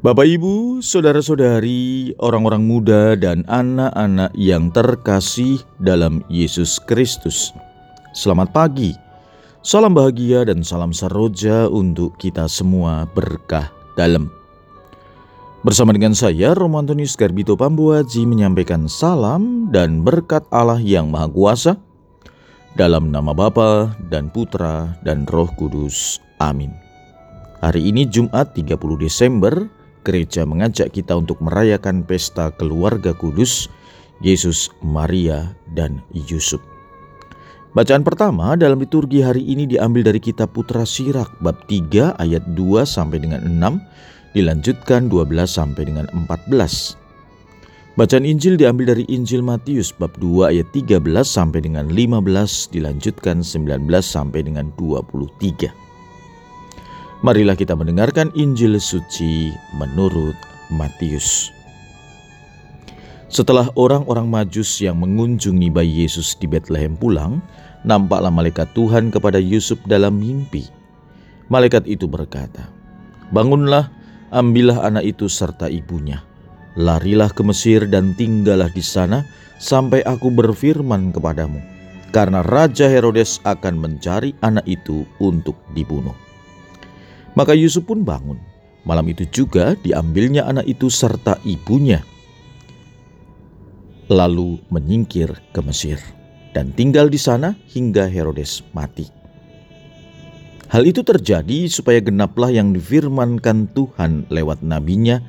Bapak, Ibu, saudara-saudari, orang-orang muda dan anak-anak yang terkasih dalam Yesus Kristus. Selamat pagi, salam bahagia dan salam saroja untuk kita semua berkah dalam. Bersama dengan saya, Romo Antonius Garbito Pambuwaji menyampaikan salam dan berkat Allah yang Maha Kuasa. Dalam nama Bapa dan Putra dan Roh Kudus. Amin. Hari ini Jumat 30 Desember. Gereja mengajak kita untuk merayakan pesta keluarga kudus, Yesus, Maria, dan Yusuf. Bacaan pertama dalam liturgi hari ini diambil dari Kitab Putra Sirak, bab 3 ayat 2 sampai dengan 6, dilanjutkan 12 sampai dengan 14. Bacaan Injil diambil dari Injil Matius, bab 2 ayat 13 sampai dengan 15, dilanjutkan 19 sampai dengan 23. Marilah kita mendengarkan Injil Suci menurut Matius. Setelah orang-orang Majus yang mengunjungi bayi Yesus di Betlehem pulang, nampaklah malaikat Tuhan kepada Yusuf dalam mimpi. Malaikat itu berkata, "Bangunlah, ambillah anak itu serta ibunya. Larilah ke Mesir dan tinggallah di sana sampai aku berfirman kepadamu, karena Raja Herodes akan mencari anak itu untuk dibunuh." Maka Yusuf pun bangun. Malam itu juga diambilnya anak itu serta ibunya, lalu menyingkir ke Mesir dan tinggal di sana hingga Herodes mati. Hal itu terjadi supaya genaplah yang difirmankan Tuhan lewat nabinya,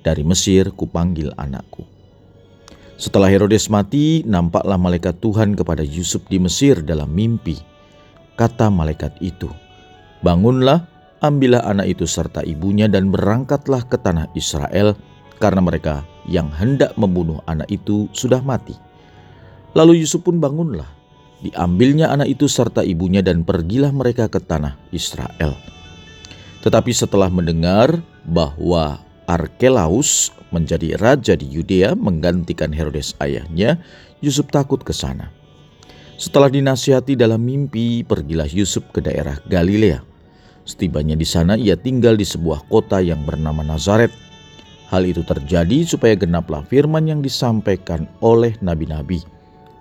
"Dari Mesir kupanggil anakku." Setelah Herodes mati, nampaklah malaikat Tuhan kepada Yusuf di Mesir dalam mimpi. Kata malaikat itu, "Bangunlah, ambillah anak itu serta ibunya dan berangkatlah ke tanah Israel, karena mereka yang hendak membunuh anak itu sudah mati." Lalu Yusuf pun bangunlah, diambilnya anak itu serta ibunya dan pergilah mereka ke tanah Israel. Tetapi setelah mendengar bahwa Archelaus menjadi raja di Yudea menggantikan Herodes ayahnya, Yusuf takut ke sana. Setelah dinasihati dalam mimpi, pergilah Yusuf ke daerah Galilea. Setibanya di sana ia tinggal di sebuah kota yang bernama Nazaret. Hal itu terjadi supaya genaplah firman yang disampaikan oleh nabi-nabi,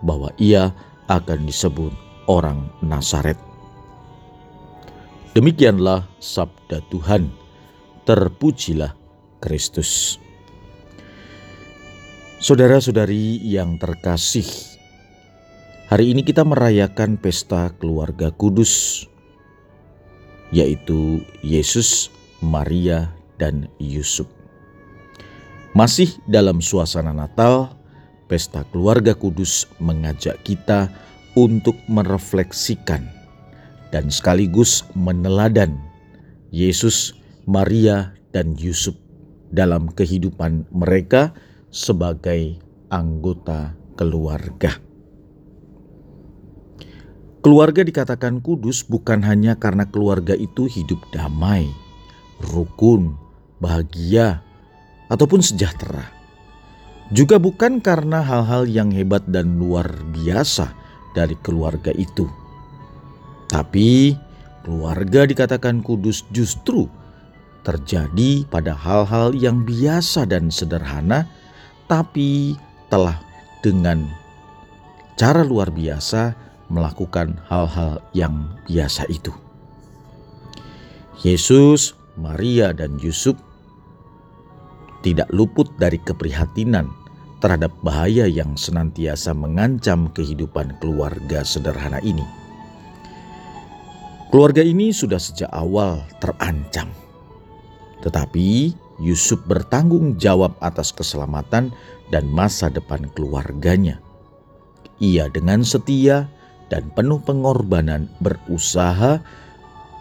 bahwa ia akan disebut orang Nazaret. Demikianlah sabda Tuhan. Terpujilah Kristus. Saudara-saudari yang terkasih, hari ini kita merayakan pesta keluarga kudus, yaitu Yesus, Maria, dan Yusuf. Masih dalam suasana Natal, pesta keluarga kudus mengajak kita untuk merefleksikan dan sekaligus meneladan Yesus, Maria, dan Yusuf dalam kehidupan mereka sebagai anggota keluarga. Keluarga dikatakan kudus bukan hanya karena keluarga itu hidup damai, rukun, bahagia, ataupun sejahtera. Juga bukan karena hal-hal yang hebat dan luar biasa dari keluarga itu. Tapi keluarga dikatakan kudus justru terjadi pada hal-hal yang biasa dan sederhana, tapi telah dengan cara luar biasa melakukan hal-hal yang biasa itu. Yesus, Maria, dan Yusuf tidak luput dari keprihatinan terhadap bahaya yang senantiasa mengancam kehidupan keluarga sederhana ini. Keluarga ini sudah sejak awal terancam. Tetapi Yusuf bertanggung jawab atas keselamatan dan masa depan keluarganya. Ia dengan setia dan penuh pengorbanan berusaha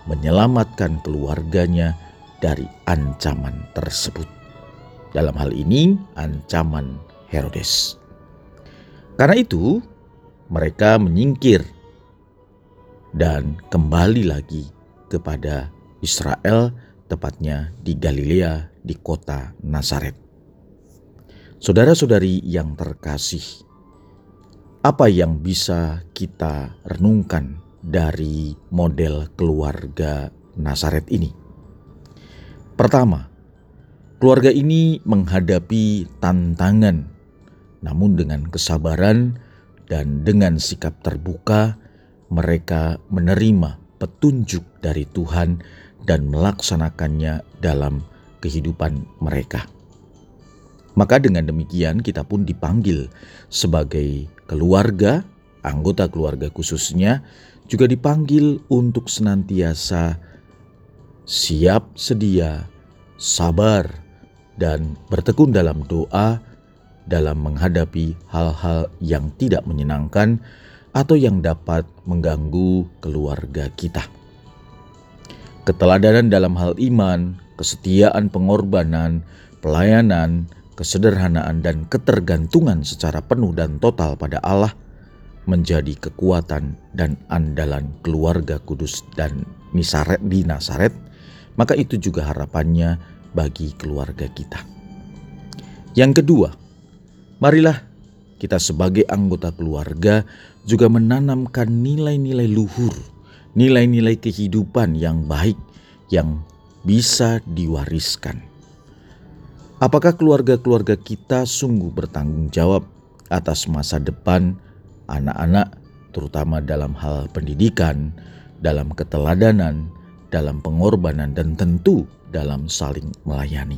menyelamatkan keluarganya dari ancaman tersebut. Dalam hal ini ancaman Herodes. Karena itu mereka menyingkir dan kembali lagi kepada Israel, tepatnya di Galilea, di kota Nazaret. Saudara-saudari yang terkasih, apa yang bisa kita renungkan dari model keluarga Nazaret ini? Pertama, Keluarga ini menghadapi tantangan, namun dengan kesabaran dan dengan sikap terbuka, mereka menerima petunjuk dari Tuhan dan melaksanakannya dalam kehidupan mereka. Maka dengan demikian kita pun dipanggil sebagai keluarga, anggota keluarga khususnya juga dipanggil untuk senantiasa siap sedia, sabar, dan bertekun dalam doa dalam menghadapi hal-hal yang tidak menyenangkan atau yang dapat mengganggu keluarga kita. Keteladanan dalam hal iman, kesetiaan pengorbanan, pelayanan, kesederhanaan, dan ketergantungan secara penuh dan total pada Allah menjadi kekuatan dan andalan keluarga kudus dan di Nazaret, maka itu juga harapannya bagi keluarga kita. Yang kedua, marilah kita sebagai anggota keluarga juga menanamkan nilai-nilai luhur, nilai-nilai kehidupan yang baik yang bisa diwariskan. Apakah keluarga-keluarga kita sungguh bertanggung jawab atas masa depan anak-anak, terutama dalam hal pendidikan, dalam keteladanan, dalam pengorbanan, dan tentu dalam saling melayani?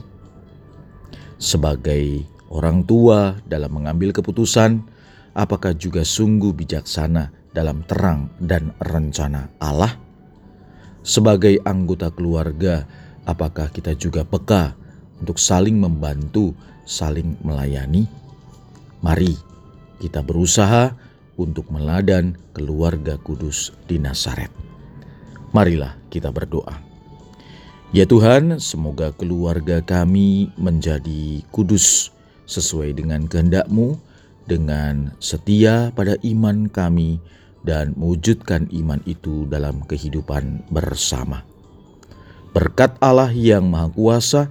Sebagai orang tua dalam mengambil keputusan, apakah juga sungguh bijaksana dalam terang dan rencana Allah? Sebagai anggota keluarga, apakah kita juga peka untuk saling membantu, saling melayani? Mari kita berusaha untuk meladan keluarga kudus di Nazaret. Marilah kita berdoa. Ya Tuhan, semoga keluarga kami menjadi kudus sesuai dengan kehendak-Mu, dengan setia pada iman kami, dan mewujudkan iman itu dalam kehidupan bersama. Berkat Allah yang Maha Kuasa,